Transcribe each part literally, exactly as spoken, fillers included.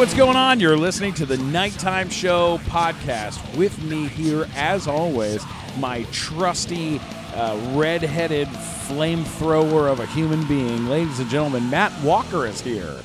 what's going on? You're listening to the Nighttime Show podcast. With me here, as always, my trusty, uh, red-headed flamethrower of a human being. Ladies and gentlemen, Matt Walker is here.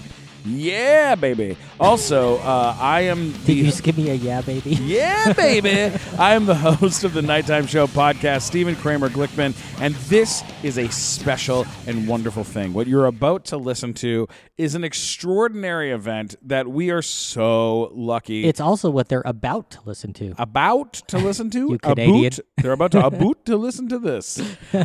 Yeah, baby. Also, uh, I am the... Did you just give me a yeah, baby? Yeah, baby. I am the host of the Nighttime Show podcast, Stephen Kramer Glickman, and this is a special and wonderful thing. What you're about to listen to is an extraordinary event that we are so lucky. It's also what they're about to listen to. About to listen to? You Canadian. About, they're about to about to listen to this.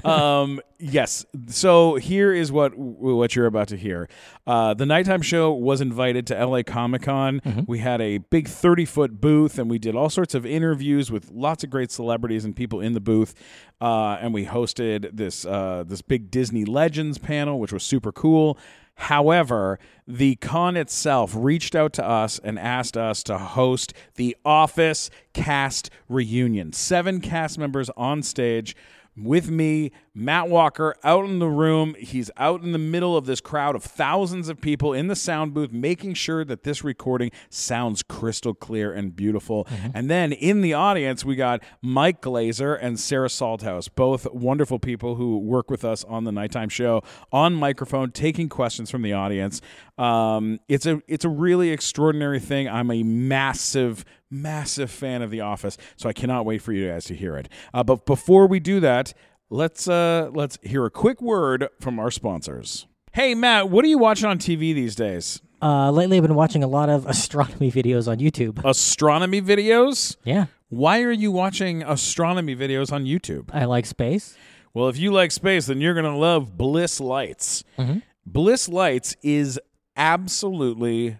Um, yes. So here is what what you're about to hear. Uh, the Nighttime Show was invited to L A Comic-Con. Mm-hmm. We had a big thirty-foot booth, and we did all sorts of interviews with lots of great celebrities and people in the booth. Uh, and we hosted this uh, this big Disney Legends panel, which was super cool. However, the con itself reached out to us and asked us to host the Office cast reunion. Seven cast members on stage. With me, Matt Walker, out in the room. He's out in the middle of this crowd of thousands of people in the sound booth, making sure that this recording sounds crystal clear and beautiful. Mm-hmm. And then in the audience, we got Mike Glazer and Sarah Salthouse, both wonderful people who work with us on the Nighttime Show, on microphone, taking questions from the audience. Um, it's a it's a really extraordinary thing. I'm a massive Massive fan of The Office, so I cannot wait for you guys to hear it. Uh, but before we do that, let's uh, let's hear a quick word from our sponsors. Hey, Matt, what are you watching on T V these days? Uh, lately, I've been watching a lot of astronomy videos on YouTube. Astronomy videos? Yeah. Why are you watching astronomy videos on YouTube? I like space. Well, if you like space, then you're going to love Bliss Lights. Mm-hmm. Bliss Lights is absolutely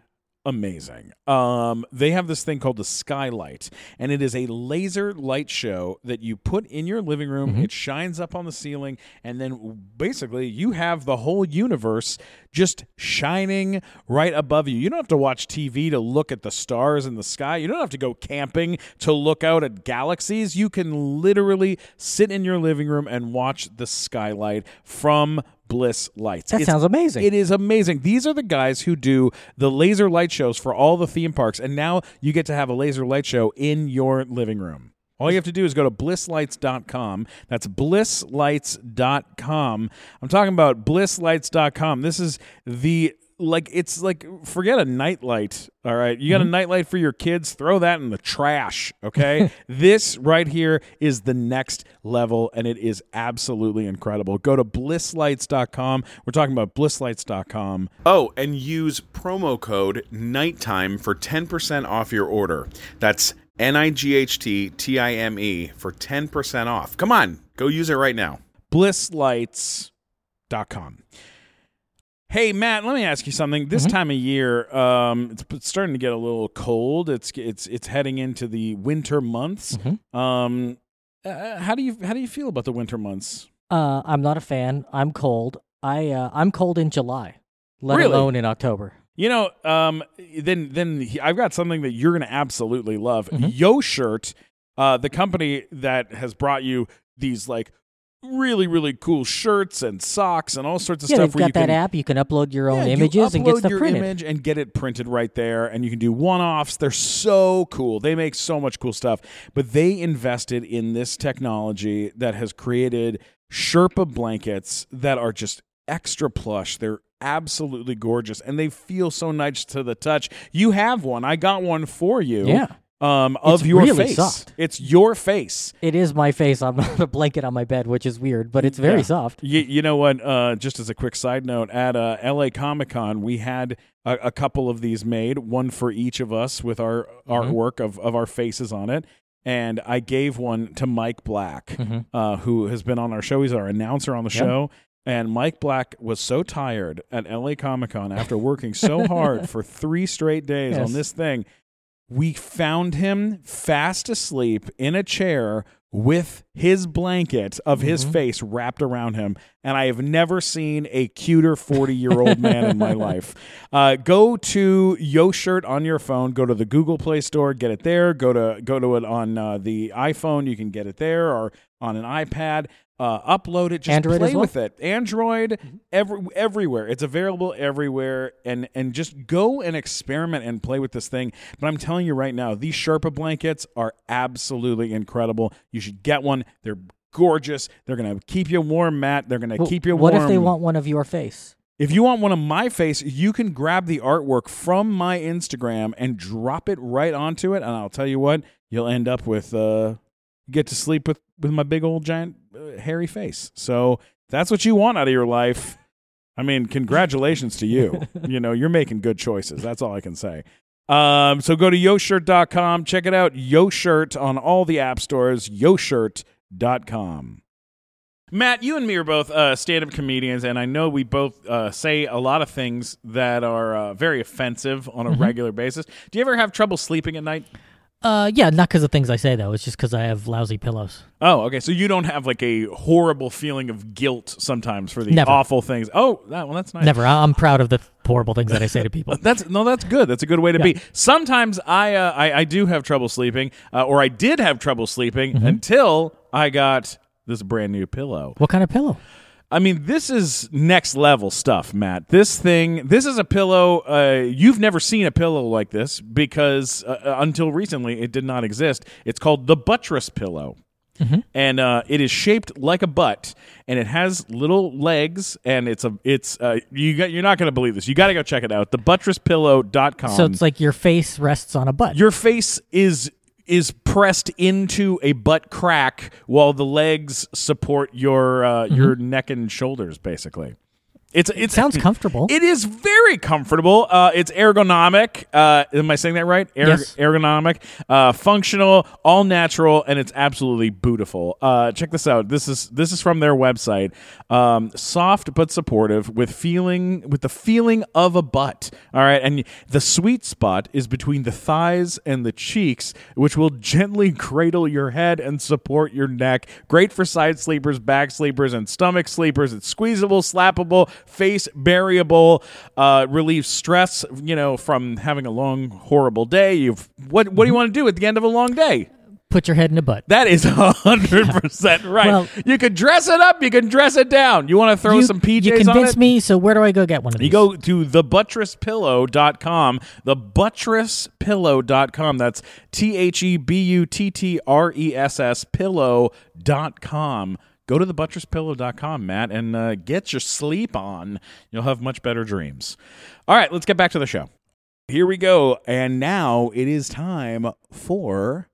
amazing. Um, they have this thing called the Skylight, and it is a laser light show that you put in your living room. Mm-hmm. It shines up on the ceiling, and then basically you have the whole universe just shining right above you. You don't have to watch T V to look at the stars in the sky. You don't have to go camping to look out at galaxies. You can literally sit in your living room and watch the Skylight from Bliss Lights. That it's, sounds amazing. It is amazing. These are the guys who do the laser light shows for all the theme parks, and now you get to have a laser light show in your living room. All you have to do is go to Bliss Lights dot com. That's Bliss Lights dot com. I'm talking about Bliss Lights dot com. This is the, like, it's like, forget a nightlight, all right? You got mm-hmm. a nightlight for your kids? Throw that in the trash, okay? This right here is the next level, and it is absolutely incredible. Go to Bliss Lights dot com. We're talking about Bliss Lights dot com. Oh, and use promo code NIGHTTIME for ten percent off your order. That's N I G H T T I M E for ten percent off. Come on, go use it right now. Bliss Lights dot com. Hey, Matt, let me ask you something. This mm-hmm. time of year, um, it's, it's starting to get a little cold. It's it's it's heading into the winter months. Mm-hmm. Um, uh, how do you how do you feel about the winter months? Uh, I'm not a fan. I'm cold. I uh, I'm cold in July, let really? alone in October. You know, um, then then I've got something that you're going to absolutely love. Mm-hmm. Yo Shirt, uh, the company that has brought you these like really really cool shirts and socks and all sorts of yeah, stuff. They've where got you that can, app. You can upload your own yeah, images you upload and get stuff your printed. Image and get it printed right there. And you can do one offs. They're so cool. They make so much cool stuff. But they invested in this technology that has created Sherpa blankets that are just extra plush. They're absolutely gorgeous, and they feel so nice to the touch. You have one. I got one for you. Yeah. Um, of it's your really face. Soft. It's your face. It is my face on the blanket on my bed, which is weird, but it's very yeah. soft. You, you know what? Uh, just as a quick side note, at uh, L A Comic-Con, we had a, a couple of these made, one for each of us with our artwork mm-hmm. of, of our faces on it. And I gave one to Mike Black, mm-hmm. uh, who has been on our show. He's our announcer on the yep. show. And Mike Black was so tired at L A Comic-Con after working so hard for three straight days yes. on this thing. We found him fast asleep in a chair with his blanket of his mm-hmm. face wrapped around him. And I have never seen a cuter forty-year-old man in my life. Uh, go to Yo Shirt on your phone. Go to the Google Play Store. Get it there. Go to go to it on uh, the iPhone. You can get it there. Or on an iPad. Uh, upload it, just Android play well. with it. Android, mm-hmm. every, everywhere. It's available everywhere, and and just go and experiment and play with this thing. But I'm telling you right now, these Sherpa blankets are absolutely incredible. You should get one. They're gorgeous. They're going to keep you warm, Matt. They're going to well, keep you warm. What if they want one of your face? If you want one of my face, you can grab the artwork from my Instagram and drop it right onto it, and I'll tell you what, you'll end up with... Uh, get to sleep with, with my big old giant uh, hairy face. So that's what you want out of your life. I mean, congratulations to you. You know, you're making good choices. That's all I can say. Um, so go to Yo Shirt dot com. Check it out. Yo Shirt on all the app stores. Yo Shirt dot com. Matt, you and me are both uh, stand-up comedians, and I know we both uh, say a lot of things that are uh, very offensive on a mm-hmm. regular basis. Do you ever have trouble sleeping at night? Uh, yeah, not because of things I say, though. It's just because I have lousy pillows. Oh, okay. So you don't have, like, a horrible feeling of guilt sometimes for the Never. awful things. Oh, that, well, that's nice. Never. I'm proud of the horrible things that I say to people. that's No, that's good. That's a good way to yeah. be. Sometimes I, uh, I, I do have trouble sleeping, uh, or I did have trouble sleeping mm-hmm. until I got this brand new pillow. What kind of pillow? I mean, this is next level stuff, Matt. This thing, this is a pillow. Uh, you've never seen a pillow like this because uh, until recently it did not exist. It's called the Buttress Pillow. Mm-hmm. And uh, it is shaped like a butt, and it has little legs, and it's a it's uh, you got, you're not going to believe this. You got to go check it out. The Buttress Pillow dot com. So it's like your face rests on a butt. Your face is is pressed into a butt crack while the legs support your uh, mm-hmm. your neck and shoulders, basically. It's, it's, it sounds comfortable. It is very comfortable. Uh, it's ergonomic. Uh, am I saying that right? Er- yes. Ergonomic, uh, functional, all natural, and it's absolutely beautiful. Uh, check this out. This is this is from their website. Um, soft but supportive, with feeling with the feeling of a butt. All right, and the sweet spot is between the thighs and the cheeks, which will gently cradle your head and support your neck. Great for side sleepers, back sleepers, and stomach sleepers. It's squeezable, slappable. Face variable, uh, relieves stress, you know, from having a long, horrible day. You've what? What do you want to do at the end of a long day? Put your head in a butt. That is one hundred percent right. Well, you can dress it up. You can dress it down. You want to throw you, some P Js on it? You convinced me, so where do I go get one of these? You go to the buttress pillow dot com, the buttress pillow dot com. That's T H E B U T T R E S S pillow dot com. Go to the buttress pillow dot com, Matt, and uh, get your sleep on. You'll have much better dreams. All right, let's get back to the show. Here we go. And now it is time for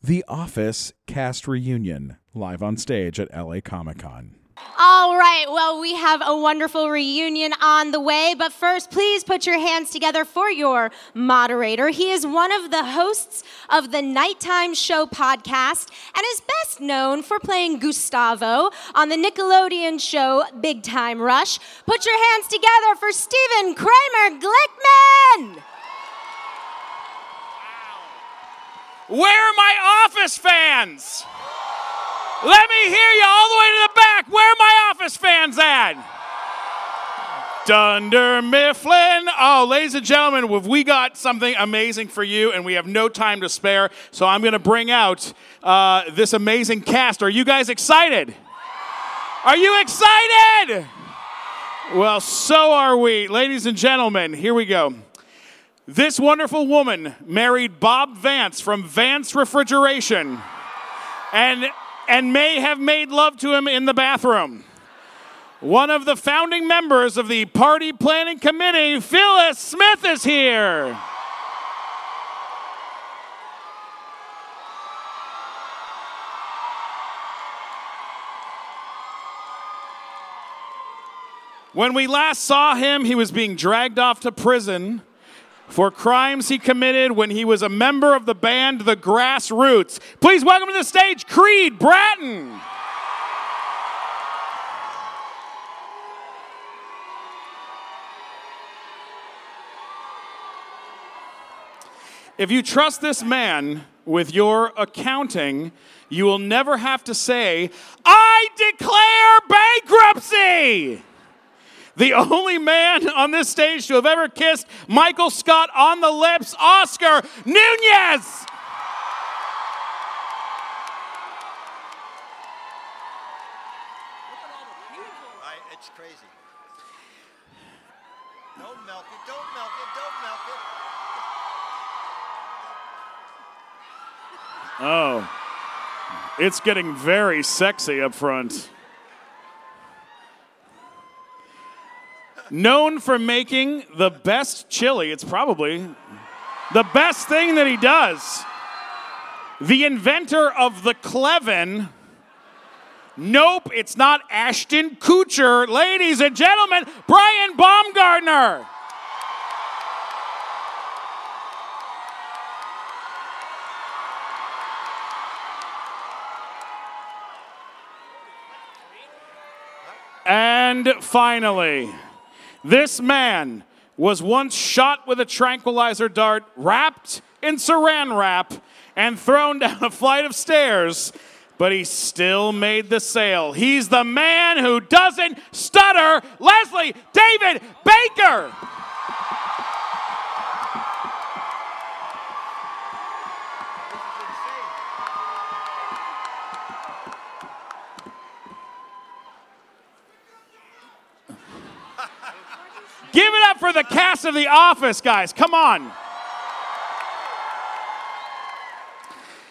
The Office Cast Reunion, live on stage at L A Comic-Con. All right, well, we have a wonderful reunion on the way, but first, please put your hands together for your moderator. He is one of the hosts of the Night Time Show podcast and is best known for playing Gustavo on the Nickelodeon show Big Time Rush. Put your hands together for Stephen Kramer Glickman! Where are my Office fans? Let me hear you all the way to the back. Where are my Office fans at? Dunder Mifflin. Oh, ladies and gentlemen, we got something amazing for you, and we have no time to spare, so I'm going to bring out uh, this amazing cast. Are you guys excited? Are you excited? Well, so are we. Ladies and gentlemen, here we go. This wonderful woman married Bob Vance from Vance Refrigeration, and... and may have made love to him in the bathroom. One of the founding members of the Party Planning Committee, Phyllis Smith, is here. When we last saw him, he was being dragged off to prison for crimes he committed when he was a member of the band The Grassroots. Please welcome to the stage, Creed Bratton. If you trust this man with your accounting, you will never have to say, "I declare bankruptcy!" The only man on this stage to have ever kissed Michael Scott on the lips, Oscar Nunez. I, it's crazy. Don't milk it, don't milk it, don't milk it. Oh. It's getting very sexy up front. Known for making the best chili, it's probably the best thing that he does. The inventor of the Clevin. Nope, it's not Ashton Kutcher. Ladies and gentlemen, Brian Baumgartner. And finally, this man was once shot with a tranquilizer dart, wrapped in saran wrap, and thrown down a flight of stairs, but he still made the sale. He's the man who doesn't stutter, Leslie David Baker! Give it up for the cast of The Office, guys. Come on.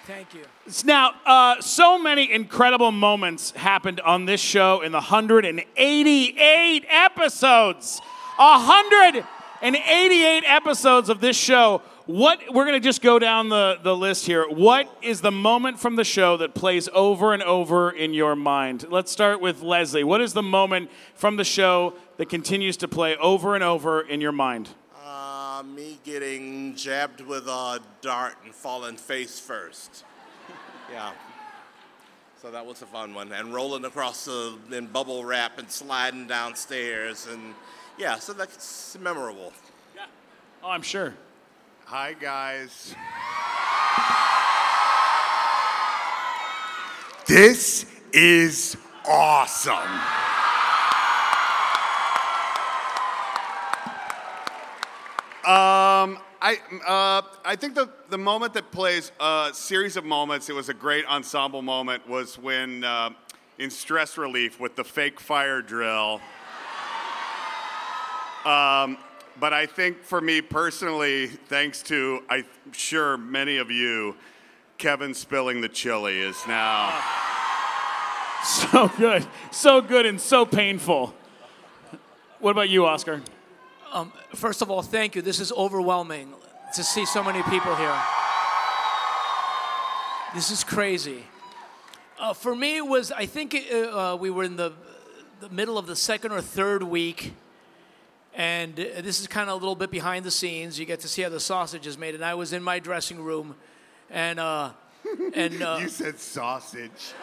Thank you. Now, uh, so many incredible moments happened on this show in the one hundred eighty-eight episodes. one hundred eighty-eight episodes of this show. What we're going to just go down the, the list here. What is the moment from the show that plays over and over in your mind? Let's start with Leslie. What is the moment from the show that continues to play over and over in your mind? Uh, me getting jabbed with a dart and falling face first. Yeah. So that was a fun one. And rolling across the, in bubble wrap and sliding downstairs. And yeah, so that's memorable. Yeah. Oh, I'm sure. Hi, guys. This is awesome. Um, I uh, I think the, the moment that plays a series of moments, it was a great ensemble moment, was when uh, in Stress Relief with the fake fire drill. Um. But I think for me personally, thanks to, I'm sure, many of you, Kevin spilling the chili is now. So good. So good and so painful. What about you, Oscar? Um, first of all, thank you. This is overwhelming to see so many people here. This is crazy. Uh, for me, it was, I think uh, we were in the, the middle of the second or third week. And this is kind of a little bit behind the scenes. You get to see how the sausage is made. And I was in my dressing room, and uh, and uh, you said sausage.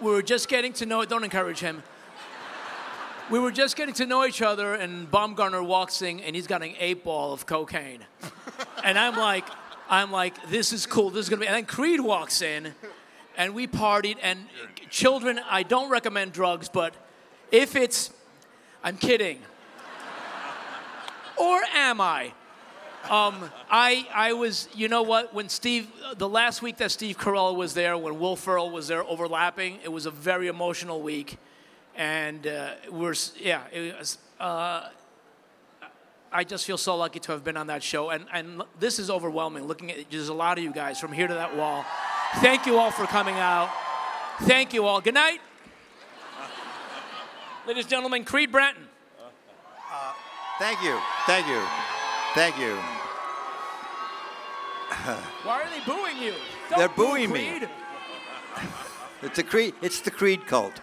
We were just getting to know. Don't encourage him. We were just getting to know each other, and Baumgartner walks in, and he's got an eight ball of cocaine, and I'm like, I'm like, this is cool. This is gonna be. And then Creed walks in, and we partied. And children, I don't recommend drugs, but if it's, I'm kidding. Or am I? Um, I I was, you know what, when Steve, the last week that Steve Carell was there, when Will Ferrell was there overlapping, it was a very emotional week. And uh, we're, yeah, it was, uh, I just feel so lucky to have been on that show. And, and this is overwhelming, looking at, there's a lot of you guys from here to that wall. Thank you all for coming out. Thank you all. Good night. Ladies and gentlemen, Creed Bratton. Uh, thank you, thank you, thank you. Why are they booing you? Don't They're booing boo Creed. Me. It's, a Creed, it's the Creed cult.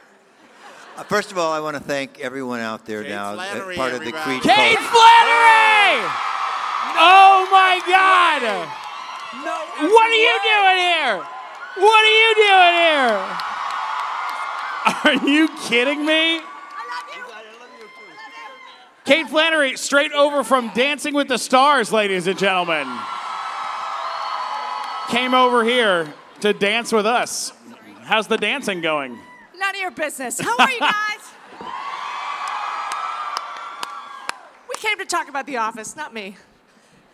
Uh, first of all, I want to thank everyone out there Kate now, Flannery, part everybody. Of the Creed Kate cult. Kate Flannery! No, oh my God! No, what are you doing here? What are you doing here? Are you kidding me? Kate Flannery, straight over from Dancing with the Stars, ladies and gentlemen. Came over here to dance with us. How's the dancing going? None of your business. How are you guys? We came to talk about The Office, not me.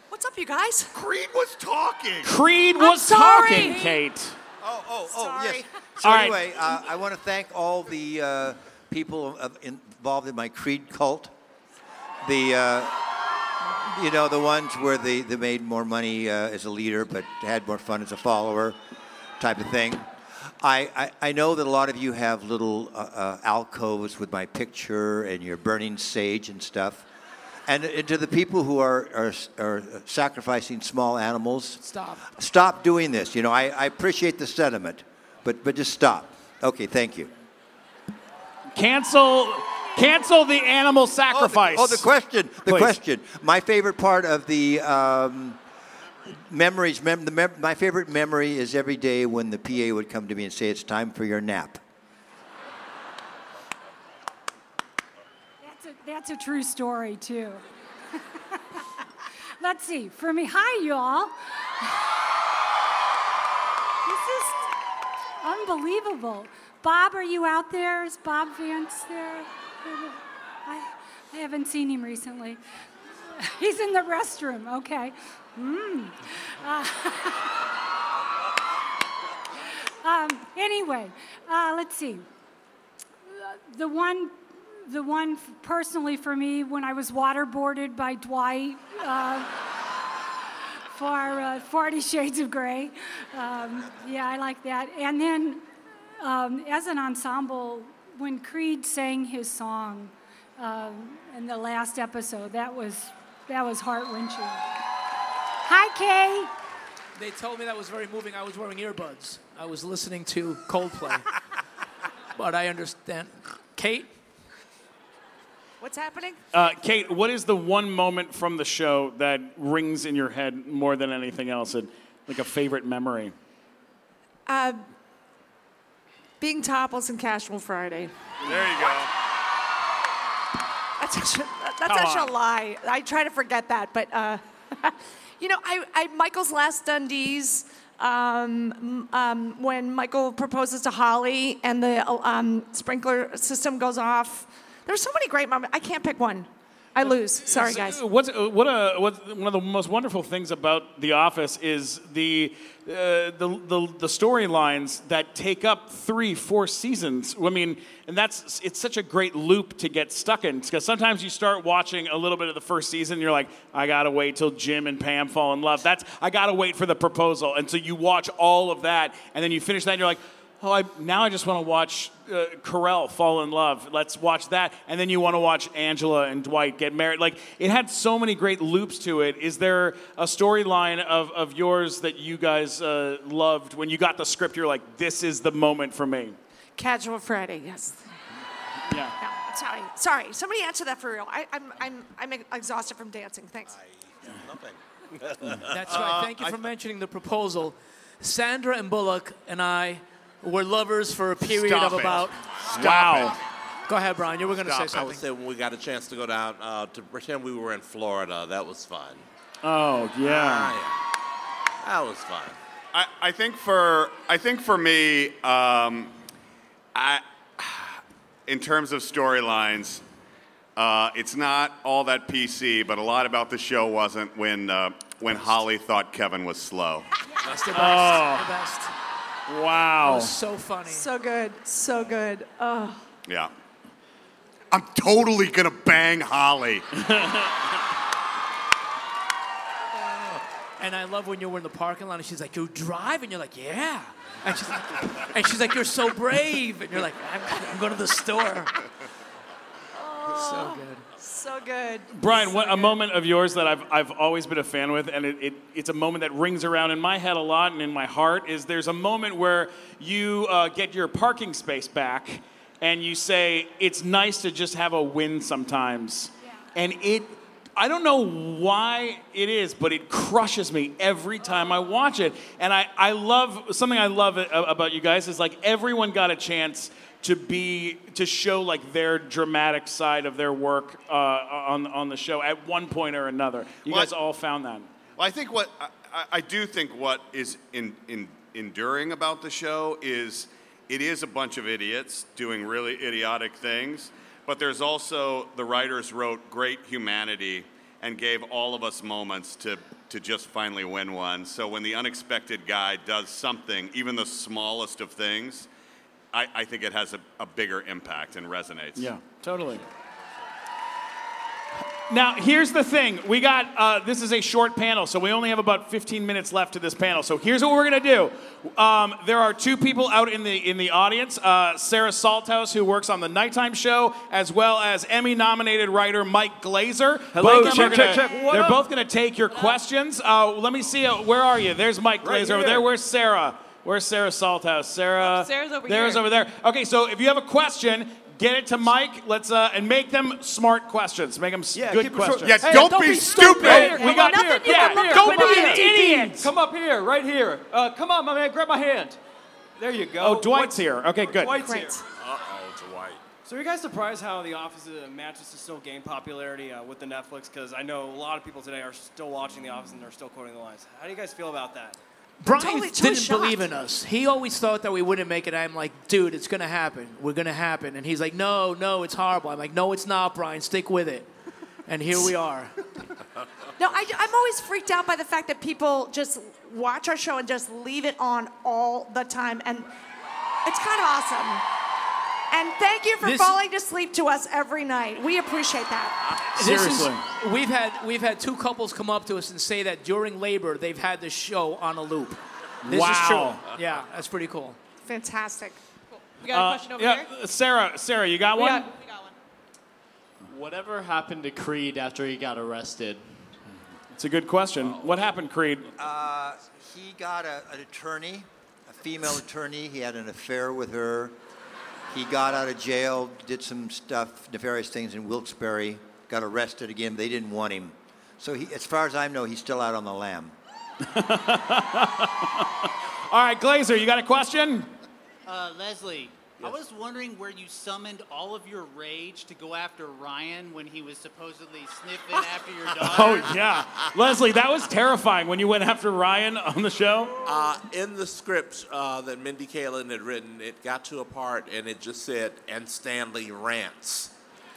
What's up, you guys? Creed was talking. Creed was talking, Kate. Oh. oh, oh, yes. So all anyway, right. uh, I want to thank all the uh, people involved in my Creed cult. The, uh, you know, the ones where they, they made more money uh, as a leader but had more fun as a follower type of thing. I, I, I know that a lot of you have little uh, uh, alcoves with my picture and your burning sage and stuff. And, and to the people who are, are are sacrificing small animals, stop. Stop doing this. You know, I, I appreciate the sentiment, but but just stop. Okay, thank you. Cancel cancel the animal sacrifice. Oh, the, oh, the question. The Please. question. My favorite part of the... Um, Memories. Mem- the mem- my favorite memory is every day when the P A would come to me and say, "It's time for your nap." That's a, that's a true story too. Let's see. For me, hi y'all. This is unbelievable. Bob, are you out there? Is Bob Vance there? I, I haven't seen him recently. He's in the restroom. Okay. Mm. Uh, um, anyway, uh, let's see. The one, the one personally for me when I was waterboarded by Dwight uh, for uh, Forty Shades of Grey. Um, yeah, I like that. And then, um, as an ensemble, when Creed sang his song uh, in the last episode, that was that was heart-wrenching. Hi, Kay. They told me that was very moving. I was wearing earbuds. I was listening to Coldplay. But I understand. Kate? What's happening? Uh, Kate, what is the one moment from the show that rings in your head more than anything else? And, like a favorite memory? Uh, being topless and Casual Friday. There you go. That's such a, that's such a lie. I try to forget that, but... Uh, You know, I, I Michael's Last Dundees, um, um, when Michael proposes to Holly and the um, sprinkler system goes off. There's so many great moments. I can't pick one. I lose. Sorry, guys. What's, what a, what, one of the most wonderful things about The Office is the uh, the, the, the storylines that take up three, four seasons. I mean, and that's it's such a great loop to get stuck in. Because sometimes you start watching a little bit of the first season, and you're like, I gotta wait till Jim and Pam fall in love. That's I gotta wait for the proposal. And so you watch all of that, and then you finish that, and you're like, oh, I, now I just want to watch uh, Carell fall in love. Let's watch that. And then you want to watch Angela and Dwight get married. Like, it had so many great loops to it. Is there a storyline of, of yours that you guys uh, loved? When you got the script, you're like, this is the moment for me. Casual Friday, yes. Yeah. No, I'm sorry. Sorry. Somebody answer that for real. I, I'm, I'm, I'm exhausted from dancing. Thanks. I, nothing. That's right. Thank you for mentioning the proposal. Sandra and Bullock and I... We're lovers for a period Stop of about... Stop wow. It. Go ahead, Brian. You were going to say something. I would say when we got a chance to go down uh, to pretend we were in Florida, that was fun. Oh, yeah. Ah, yeah. That was fun. I, I think for I think for me, um, I in terms of storylines, uh, it's not all that P C, but a lot about the show wasn't when uh, when Holly thought Kevin was slow. That's the best. Oh. The best. Wow. That was so funny. So good. So good. Oh. Yeah. I'm totally going to bang Holly. And I love when you were in the parking lot and she's like, you drive? And you're like, yeah. And she's like, and she's like you're so brave. And you're like, I'm, I'm going to the store. Oh. So good. So good. Brian, so what, good. a moment of yours that I've I've always been a fan with, and it, it it's a moment that rings around in my head a lot and in my heart, is there's a moment where you uh, get your parking space back, and you say, it's nice to just have a win sometimes. Yeah. And it, I don't know why it is, but it crushes me every time I watch it. And I, I love, something I love about you guys is like everyone got a chance to be to show like their dramatic side of their work uh, on on the show at one point or another. You well, guys I, all found that. Well, I think what I, I do think what is in, in, enduring about the show is it is a bunch of idiots doing really idiotic things, but there's also the writers wrote great humanity and gave all of us moments to to just finally win one. So when the unexpected guy does something, even the smallest of things, I, I think it has a, a bigger impact and resonates. Yeah, totally. Now, here's the thing. We got, uh, this is a short panel, so we only have about fifteen minutes left to this panel. So here's what we're going to do. Um, there are two people out in the in the audience, uh, Sarah Salthouse, who works on The Nighttime Show, as well as Emmy-nominated writer Mike Glazer. Hello, Mike, check, check, check. What They're up? both going to take your questions. Uh, let me see. Uh, where are you? There's Mike Glazer right over there. Where's Sarah? Where's Sarah Salthouse? Sarah. Oh, Sarah's over Sarah's here. Over there. Okay, so if you have a question, get it to Mike. Let's uh, and make them smart questions. Make them yeah, good questions. Yes, hey, don't, don't be, be stupid. stupid. We got here. Yeah, here. Don't be an idiot. Come up here, right here. Uh, come on, my man. Grab my hand. There you go. Oh, Dwight's What's, here. Okay, good. Dwight's Great. here. Uh-oh, Dwight. So are you guys surprised how The Office and Matches has still gained popularity uh, with the Netflix? Because I know a lot of people today are still watching The Office and they're still quoting the lines. How do you guys feel about that? Brian totally, totally didn't shocked. believe in us. He always thought that we wouldn't make it. I'm like, dude, it's going to happen. We're going to happen. And he's like, no, no, it's horrible. I'm like, no, it's not, Brian. Stick with it. And here we are. No, I, I'm always freaked out by the fact that people just watch our show and just leave it on all the time. And it's kind of awesome. And thank you for this, falling to sleep to us every night. We appreciate that. Seriously. Is, we've had we've had two couples come up to us and say that during labor they've had this show on a loop. This wow. is true. Yeah, that's pretty cool. Fantastic. Cool. We got a question uh, over yeah, here? Sarah, Sarah, you got we one? Got, we got one. Whatever happened to Creed after he got arrested? It's a good question. Oh. What happened, Creed? Uh, he got a, an attorney, a female attorney. He had an affair with her. He got out of jail, did some stuff, nefarious things in Wilkes-Barre, got arrested again. They didn't want him. So he, as far as I know, he's still out on the lam. All right, Glazer, you got a question? Uh, Leslie, yes. I was wondering where you summoned all of your rage to go after Ryan when he was supposedly sniffing after your daughter. Oh, yeah. Leslie, that was terrifying when you went after Ryan on the show. Uh, in the scripts uh, that Mindy Kaling had written, it got to a part and it just said, and Stanley rants.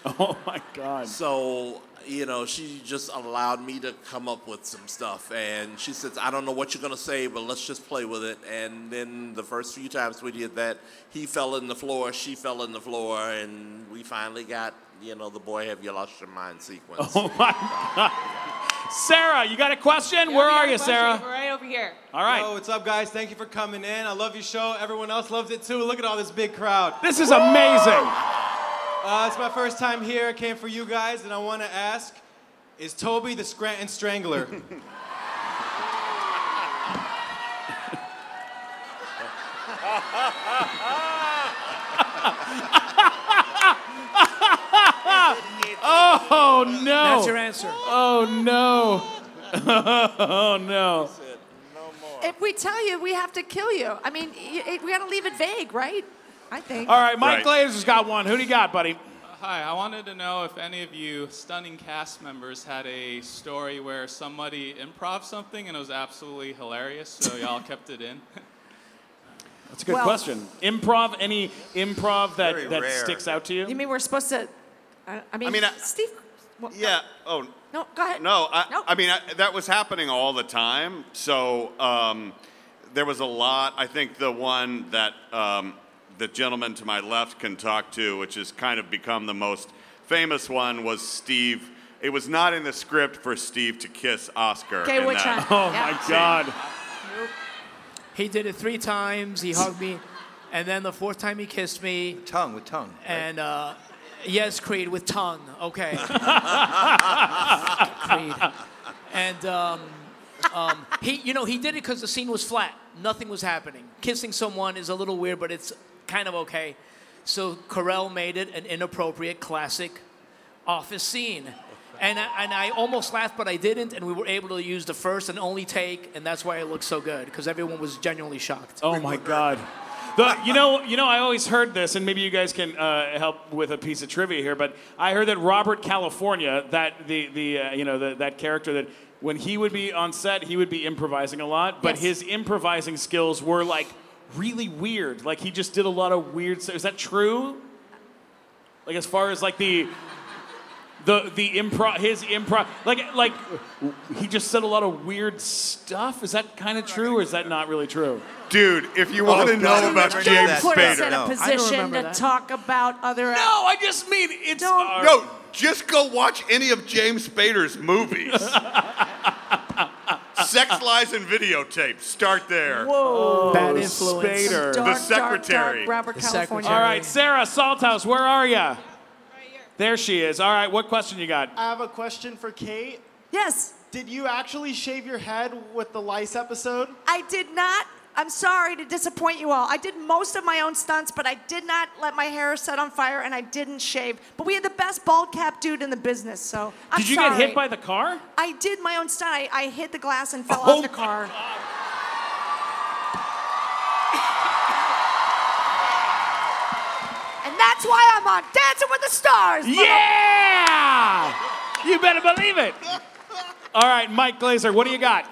Oh, my God. So, you know, she just allowed me to come up with some stuff. And she says, I don't know what you're going to say, but let's just play with it. And then the first few times we did that, he fell in the floor, she fell in the floor, and we finally got, you know, the boy, have you lost your mind sequence. Oh, my God. Sarah, you got a question? Yeah, Where are you, Sarah? We're right over here. All right. Yo, what's up, guys? Thank you for coming in. I love your show. Everyone else loves it, too. Look at all this big crowd. This is Woo! amazing. Uh, it's my first time here. I came for you guys, and I want to ask, is Toby the Scranton Strangler? Oh, no. That's your answer. Oh, no. Oh, no. No more. If we tell you, we have to kill you. I mean, we got to leave it vague, right? I think. All right, Mike right. Glazer's got one. Who do you got, buddy? Uh, hi, I wanted to know if any of you stunning cast members had a story where somebody improv something and it was absolutely hilarious, so y'all kept it in. That's a good well, question. Improv, any improv that, that sticks out to you? You mean we're supposed to, I, I mean, I mean I, Steve? Well, yeah, no. oh. No, go ahead. No, I, no. I mean, I, that was happening all the time, so um, there was a lot. I think the one that... Um, the gentleman to my left can talk to, which has kind of become the most famous one, was Steve. It was not in the script for Steve to kiss Oscar. Okay, which one? Oh, yeah. my God. He did it three times. He hugged me. And then the fourth time he kissed me. With tongue, with tongue. Right? And, uh, yes, Creed, with tongue. Okay. Creed. And, um... Um, he, you know, he did it because the scene was flat. Nothing was happening. Kissing someone is a little weird, but it's kind of okay. So Carell made it an inappropriate classic Office scene. And I, and I almost laughed, but I didn't, and we were able to use the first and only take, and that's why it looked so good, because everyone was genuinely shocked. Oh, my God. The, you know, you know, I always heard this, and maybe you guys can uh, help with a piece of trivia here, but I heard that Robert California, that the, the uh, you know, the, that character that... When he would be on set, he would be improvising a lot, but yes. his improvising skills were, like, really weird. Like, he just did a lot of weird stuff. Is that true? Like, as far as, like, the... The the improv, his improv, like like he just said a lot of weird stuff. Is that kind of true, or is that not really true? Dude, if you oh, want to know about James Spader, put us in a position no, to that. talk about other. No, I just mean it's our... no. Just go watch any of James Spader's movies. Sex, Lies, and Videotapes. Start there. Whoa, bad influence. Spader, dark, the Secretary, dark, dark Robert the California. Secretary. All right, Sarah Salthouse, where are you? There she is. All right, what question you got? I have a question for Kate. Yes. Did you actually shave your head with the lice episode? I did not. I'm sorry to disappoint you all. I did most of my own stunts, but I did not let my hair set on fire, and I didn't shave. But we had the best bald cap dude in the business, so I'm sorry. Did you sorry. get hit by the car? I did my own stunt. I, I hit the glass and fell oh off the car. God. That's why I'm on Dancing with the Stars. Yeah! You better believe it. All right, Mike Glazer, what do you got?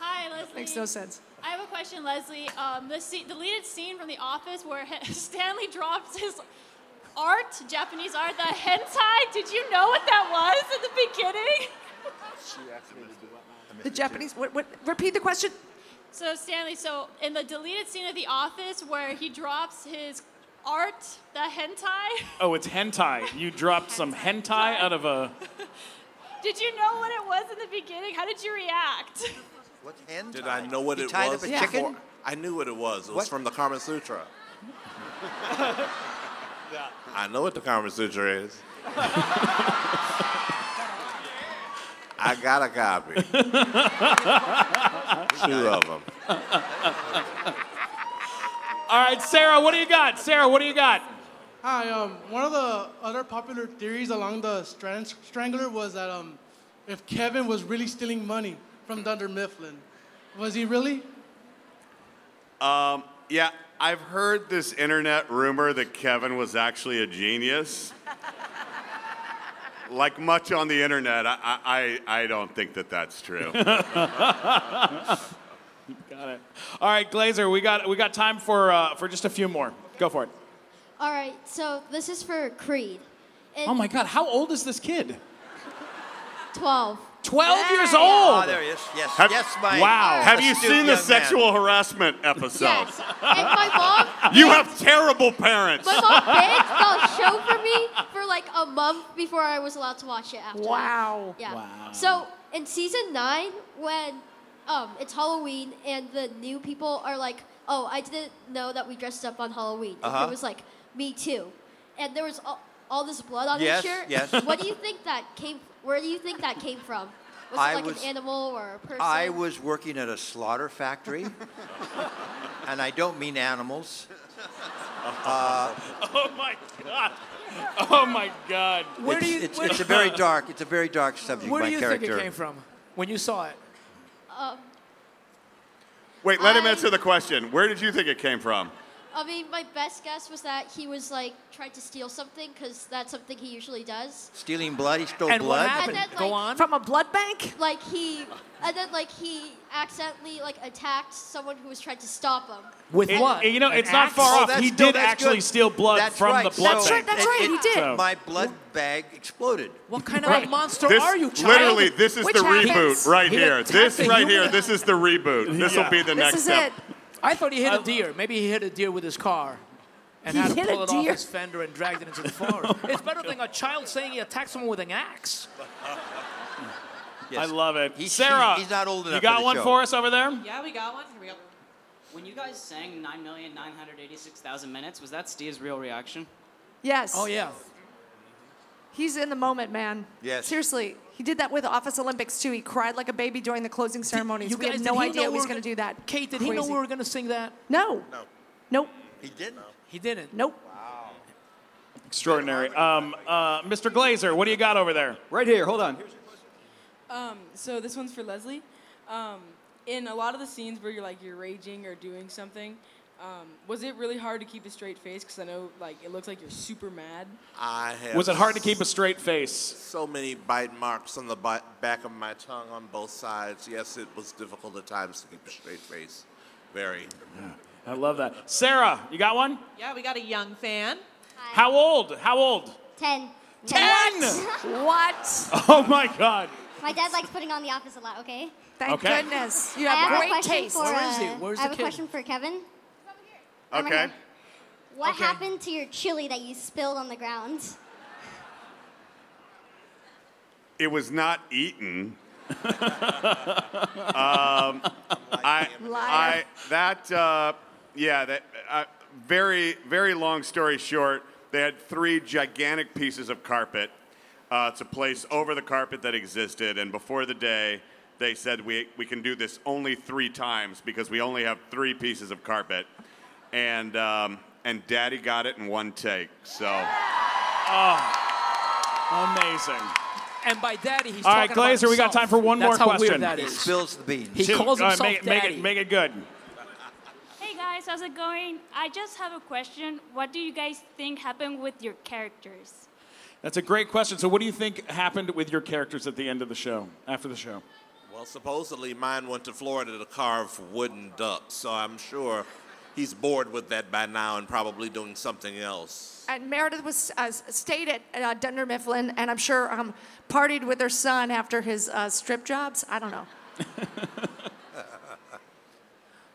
Hi, Leslie. Makes no sense. I have a question, Leslie. Um, the se- deleted scene from The Office where Stanley drops his art, Japanese art, the hentai. Did you know what that was at the beginning? She asked me to do what? The Japanese? What, what? Repeat the question. So, Stanley, so in the deleted scene of The Office where he drops his art, the hentai. Oh, it's hentai. You dropped hentai. some hentai Sorry. out of a... Did you know what it was in the beginning? How did you react? What hentai? Did I know what he it tied was? Up a yeah. chicken? I knew what it was. It was what? From the Kama Sutra. yeah. I know what the Kama Sutra is. I got a copy. Two of them. All right, Sarah, what do you got? Sarah, what do you got? Hi, um, one of the other popular theories along the strang- Strangler was that um, if Kevin was really stealing money from Dunder Mifflin, was he really? Um, yeah, I've heard this internet rumor that Kevin was actually a genius. Like much on the internet, I, I, I don't think that that's true. Got it. All right, Glazer, we got we got time for uh, for just a few more. Go for it. All right, so this is for Creed. It oh my God, how old is this kid? Twelve. Twelve hey. years old. Oh, there he is. Yes, have, yes, my. Wow. Uh, have you seen the sexual man. harassment episode? Yes. And my mom. You have terrible parents. My mom begged the show for me for like a month before I was allowed to watch it. After. Wow. Yeah. Wow. So in season nine, when. Um, it's Halloween, and the new people are like, oh, I didn't know that we dressed up on Halloween. Uh-huh. It was like, me too. And there was all, all this blood on yes, his shirt. Yes, yes. What do you think that came, where do you think that came from? Was I it like was, an animal or a person? I was working at a slaughter factory, and I don't mean animals. Uh, oh, my God. Oh, my God. Where it's, do you, it's, where, it's a very dark, it's a very dark subject, my character. Where do you think it came from when you saw it? Um, Wait, let I, him answer the question. Where did you think it came from? I mean, my best guess was that he was, like, trying to steal something, because that's something he usually does. Stealing blood? He stole and blood? What happened? And then, Go like, on. From a blood bank? Like, he... And then, like, he accidentally, like, attacked someone who was trying to stop him. With and, what? You know, An it's axe? not far oh, off. He did no, actually good. steal blood that's from right. the blood so, bank. That's right, that's right, it, it, he did. My blood what? bag exploded. What kind of right. a monster this, are you, child? Literally, this is Which the happens? reboot right he here. This right here, this is the reboot. This will yeah. be the next this is step. It. I thought he hit a deer. Maybe he hit a deer with his car. And he had to pull it off his fender and dragged it into the forest. It's better than a child saying he attacked someone with an axe. Yes. I love it. He's, Sarah, he's not old enough. You got for one show. for us over there? Yeah, we got one. Here we go. When you guys sang nine million nine hundred eighty-six thousand minutes, was that Steve's real reaction? Yes. Oh, yeah. He's in the moment, man. Yes. Seriously, he did that with Office Olympics, too. He cried like a baby during the closing ceremonies. Did, you guys, we had no idea he was going to do that. Kate, did Crazy. he know we were going to sing that? No. No. Nope. He didn't? He didn't. Nope. Wow. Extraordinary. Um, uh, Mister Glazer, what do you got over there? Right here. Hold on. Um, so this one's for Leslie. Um, in a lot of the scenes where you're like you're raging or doing something, um, was it really hard to keep a straight face? Because I know like it looks like you're super mad. I have. Was it hard to keep a straight face? So many bite marks on the bi- back of my tongue on both sides. Yes, it was difficult at times to keep a straight face. Very. Yeah, I love that. Sarah, you got one? Yeah, we got a young fan. Hi. How old? How old? Ten. Ten! What? Oh, my God. My dad likes putting on The Office a lot, okay? Thank okay. goodness. You have, have great taste. For, uh, Where is he? Where's I have the a kid? question for Kevin. Over okay. Here. What okay. happened to your chili that you spilled on the ground? It was not eaten. um, I, I, that, uh, yeah, that, uh, very, very long story short, they had three gigantic pieces of carpet uh, to place over the carpet that existed, and before the day, they said, we, we can do this only three times because we only have three pieces of carpet. And um, and Daddy got it in one take. So, oh, amazing. And by Daddy, he's All talking right, Glazer, about himself. We got time for one That's more how question. Weird that is. He spills the beans. He Two. calls himself uh, make, Daddy. Make it, make it good. Hey guys, how's it going? I just have a question. What do you guys think happened with your characters? That's a great question. So, what do you think happened with your characters at the end of the show? After the show? Well, supposedly mine went to Florida to carve wooden ducks. So I'm sure. He's bored with that by now and probably doing something else. And Meredith was uh, stayed at uh, Dunder Mifflin, and I'm sure um, partied with her son after his uh, strip jobs. I don't know.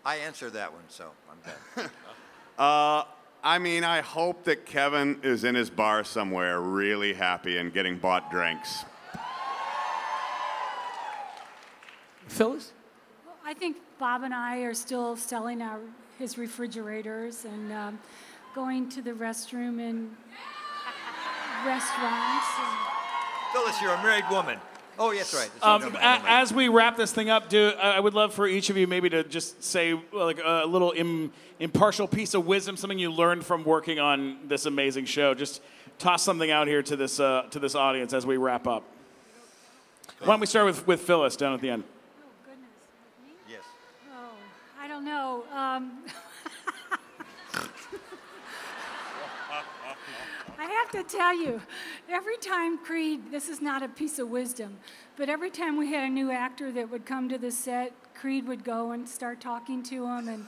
I answered that one, so I'm done. uh, I mean, I hope that Kevin is in his bar somewhere really happy and getting bought drinks. Phyllis? Well, I think Bob and I are still selling our... his refrigerators and um, going to the restroom in restaurants. Phyllis, you're a married woman. Oh, yes, right. Um, no, no, no, no, no. As we wrap this thing up, do, uh, I would love for each of you maybe to just say like a little im- impartial piece of wisdom, something you learned from working on this amazing show. Just toss something out here to this uh, to this audience as we wrap up. Why don't we start with, with Phyllis down at the end? No, um, I have to tell you, every time Creed, this is not a piece of wisdom, but every time we had a new actor that would come to the set, Creed would go and start talking to him and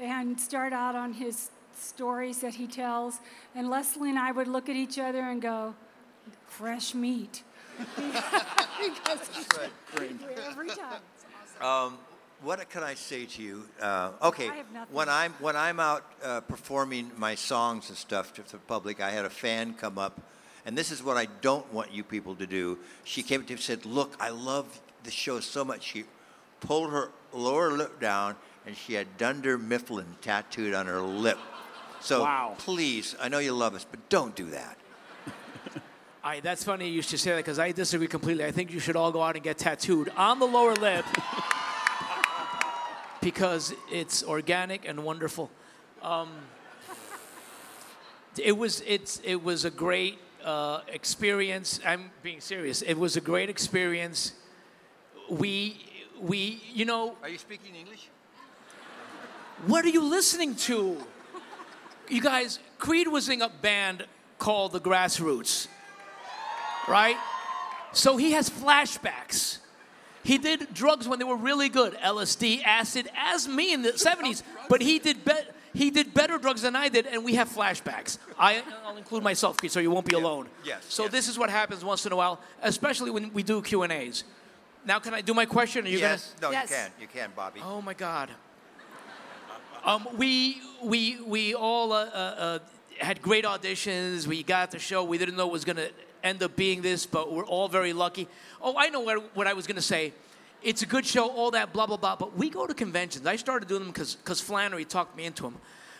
and start out on his stories that he tells, and Leslie and I would look at each other and go, fresh meat. Because Creed every time. Um, What can I say to you? Uh, okay, when I'm when I'm out uh, performing my songs and stuff to the public, I had a fan come up, and this is what I don't want you people to do. She came up to me and said, "Look, I love the show so much." She pulled her lower lip down, and she had Dunder Mifflin tattooed on her lip. So wow. Please, I know you love us, but don't do that. I, that's funny you should say that because I disagree completely. I think you should all go out and get tattooed on the lower lip. Because it's organic and wonderful. Um, it was it's it was a great uh, experience. I'm being serious. It was a great experience. We we you know. Are you speaking English? What are you listening to? You guys, Creed was in a band called The Grassroots, right? So he has flashbacks. He did drugs when they were really good, L S D, acid, as me in the seventies. But he did be- he did better drugs than I did, and we have flashbacks. I, I'll include myself, so you won't be yeah. alone. Yes. So yes. This is what happens once in a while, especially when we do Q and A's. Now, can I do my question? Are you yes. Gonna... No, yes. you can. You can, Bobby. Oh, my God. Um, we, we, we all uh, uh, had great auditions. We got the show. We didn't know it was going to... end up being this, but we're all very lucky. Oh, I know what, what I was going to say. It's a good show, all that, blah, blah, blah, but we go to conventions. I started doing them because because Flannery talked me into them.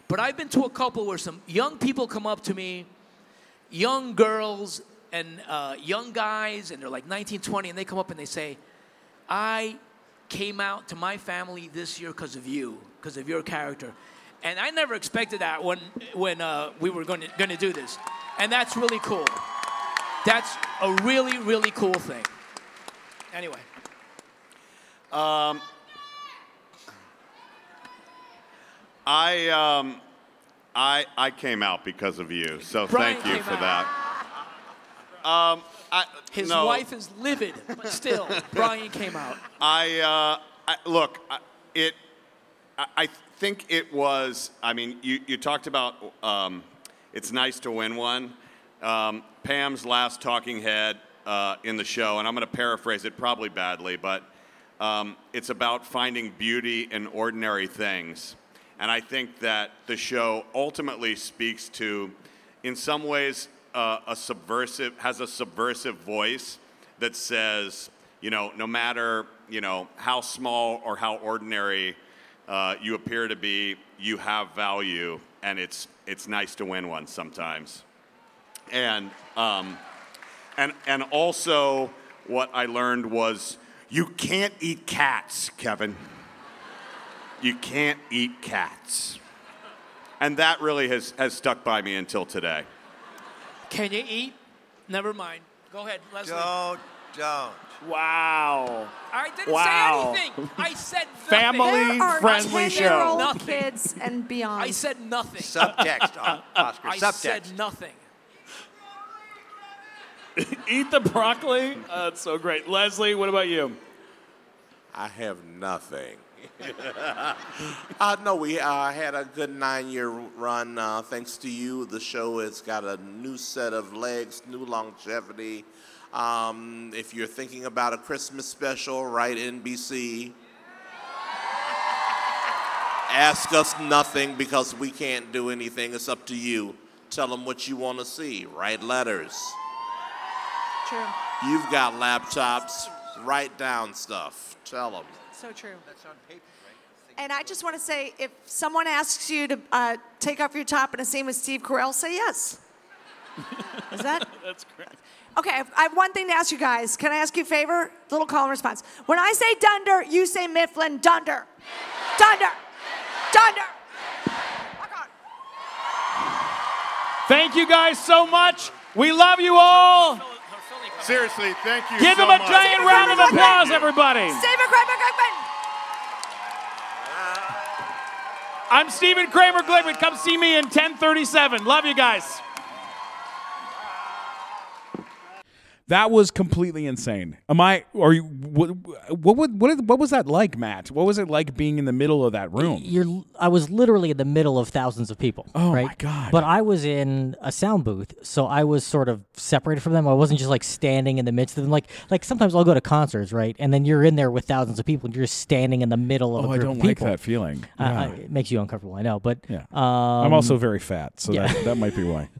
But I've been to a couple where some young people come up to me, young girls and uh, young guys, and they're like nineteen, twenty, and they come up and they say, I came out to my family this year because of you, because of your character. And I never expected that when, when uh, we were going to going to do this. And that's really cool. That's a really, really cool thing. Anyway. Um, I um, I I came out because of you, so Brian thank you for out. that. Um, I, His no. wife is livid, but still, Brian came out. I, uh, I look, I, it. I, I think it was. I mean, you you talked about. Um, it's nice to win one. um, Pam's last talking head uh, in the show, and I'm going to paraphrase it probably badly, but um, it's about finding beauty in ordinary things. And I think that the show ultimately speaks to, in some ways, uh, a subversive, has a subversive voice that says, you know, no matter, you know, how small or how ordinary uh, you appear to be, you have value, and it's it's nice to win one sometimes. And um, and and also, what I learned was, you can't eat cats, Kevin. You can't eat cats. And that really has, has stuck by me until today. Can you eat? Never mind. Go ahead, Leslie. Don't, don't. Wow. I didn't wow. say anything. I said nothing. Family-friendly show. There are ten-year-old kids and beyond. I said nothing. Subtext, Oscar. I Subtext. I said nothing. Eat the broccoli? Oh, that's so great. Leslie, what about you? I have nothing. uh, no, we uh, had a good nine-year run. Uh, thanks to you, the show has got a new set of legs, new longevity. Um, if you're thinking about a Christmas special, write N B C. Ask us nothing because we can't do anything. It's up to you. Tell them what you want to see. Write letters. True. You've got laptops. Write down stuff. Tell them. So true. That's on paper, right? And I just want to say, if someone asks you to uh, take off your top in a scene with Steve Carell, say yes. Is that? That's great. Okay, I have one thing to ask you guys. Can I ask you a favor? Little call and response. When I say Dunder, you say Mifflin. Dunder. Dunder. Dunder. Thank you guys so much. We love you all. Seriously, thank you so much. Give him a giant round of applause, everybody. Stephen Kramer Glickman. I'm Stephen Kramer Glickman. Come see me in ten thirty-seven. Love you guys. That was completely insane. Am I? Are you? What? What? What? What was that like, Matt? What was it like being in the middle of that room? You're. I was literally in the middle of thousands of people. Oh right? My god! But I was in a sound booth, so I was sort of separated from them. I wasn't just like standing in the midst of them. Like, like sometimes I'll go to concerts, right? And then you're in there with thousands of people, and you're just standing in the middle of. Oh, a group I don't of people. Like that feeling. Yeah. Uh, it makes you uncomfortable. I know, but yeah. um, I'm also very fat, so yeah. that, that might be why.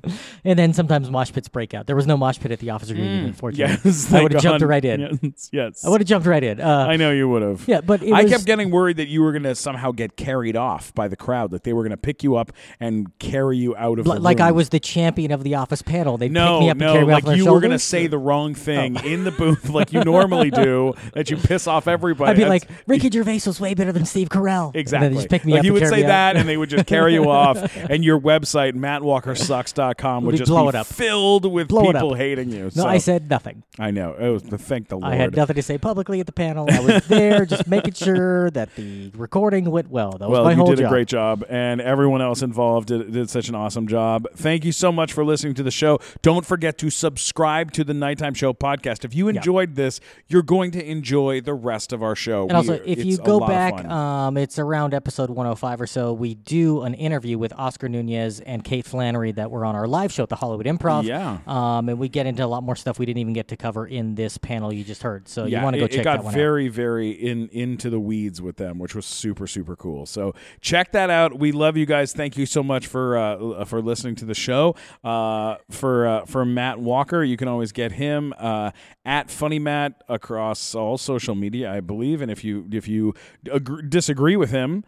And then sometimes mosh pits break out. There was no mosh pit at the officer reunion. Mm. Yes, I would have jumped right in. Yes, yes. I would have jumped right in. Uh, I know you would have. Yeah, but it I was... kept getting worried that you were going to somehow get carried off by the crowd, that they were going to pick you up and carry you out of L- the room. Like I was the champion of the office panel. They no, picked me up no, and carried me like off their shoulders. No, no, like you were going to say the wrong thing oh. in the booth like you normally do, that you piss off everybody. I'd be That's... like, Ricky Gervais was way better than Steve Carell. Exactly. And then they just pick me like up you would say that, and they would just carry you off, and your website, matt walker sucks dot com, would just blow be it up. filled with blow people hating you. No, so. I said nothing. I know. It was the thank the Lord. I had nothing to say publicly at the panel. I was there just making sure that the recording went well. That was well, my whole job. Well, you did a great job, and everyone else involved did, did such an awesome job. Thank you so much for listening to the show. Don't forget to subscribe to the Nighttime Show podcast. If you enjoyed yeah. this, you're going to enjoy the rest of our show. And we, also, if you go back, um, it's around episode one oh five or so, we do an interview with Oscar Nunez and Kate Flannery that were on our live show at the Hollywood Improv. Yeah. Um, and we get into a lot more stuff we didn't even get to cover in this panel you just heard. So yeah, you want to go it, check it that one very, out. It got very, very in, into the weeds with them, which was super, super cool. So check that out. We love you guys. Thank you so much for uh, for listening to the show. Uh, for uh, for Matt Walker, you can always get him uh, at Funny Matt across all social media, I believe. And if you, if you agree, disagree with him,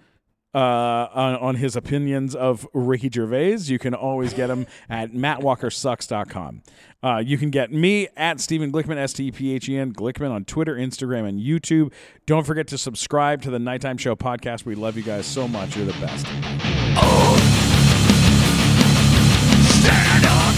Uh, on, on his opinions of Ricky Gervais, you can always get him at matt walker sucks dot com. Uh, you can get me at Stephen Glickman, S T E P H E N, Glickman on Twitter, Instagram, and YouTube. Don't forget to subscribe to the Nighttime Show podcast. We love you guys so much. You're the best. Oh. Stand up.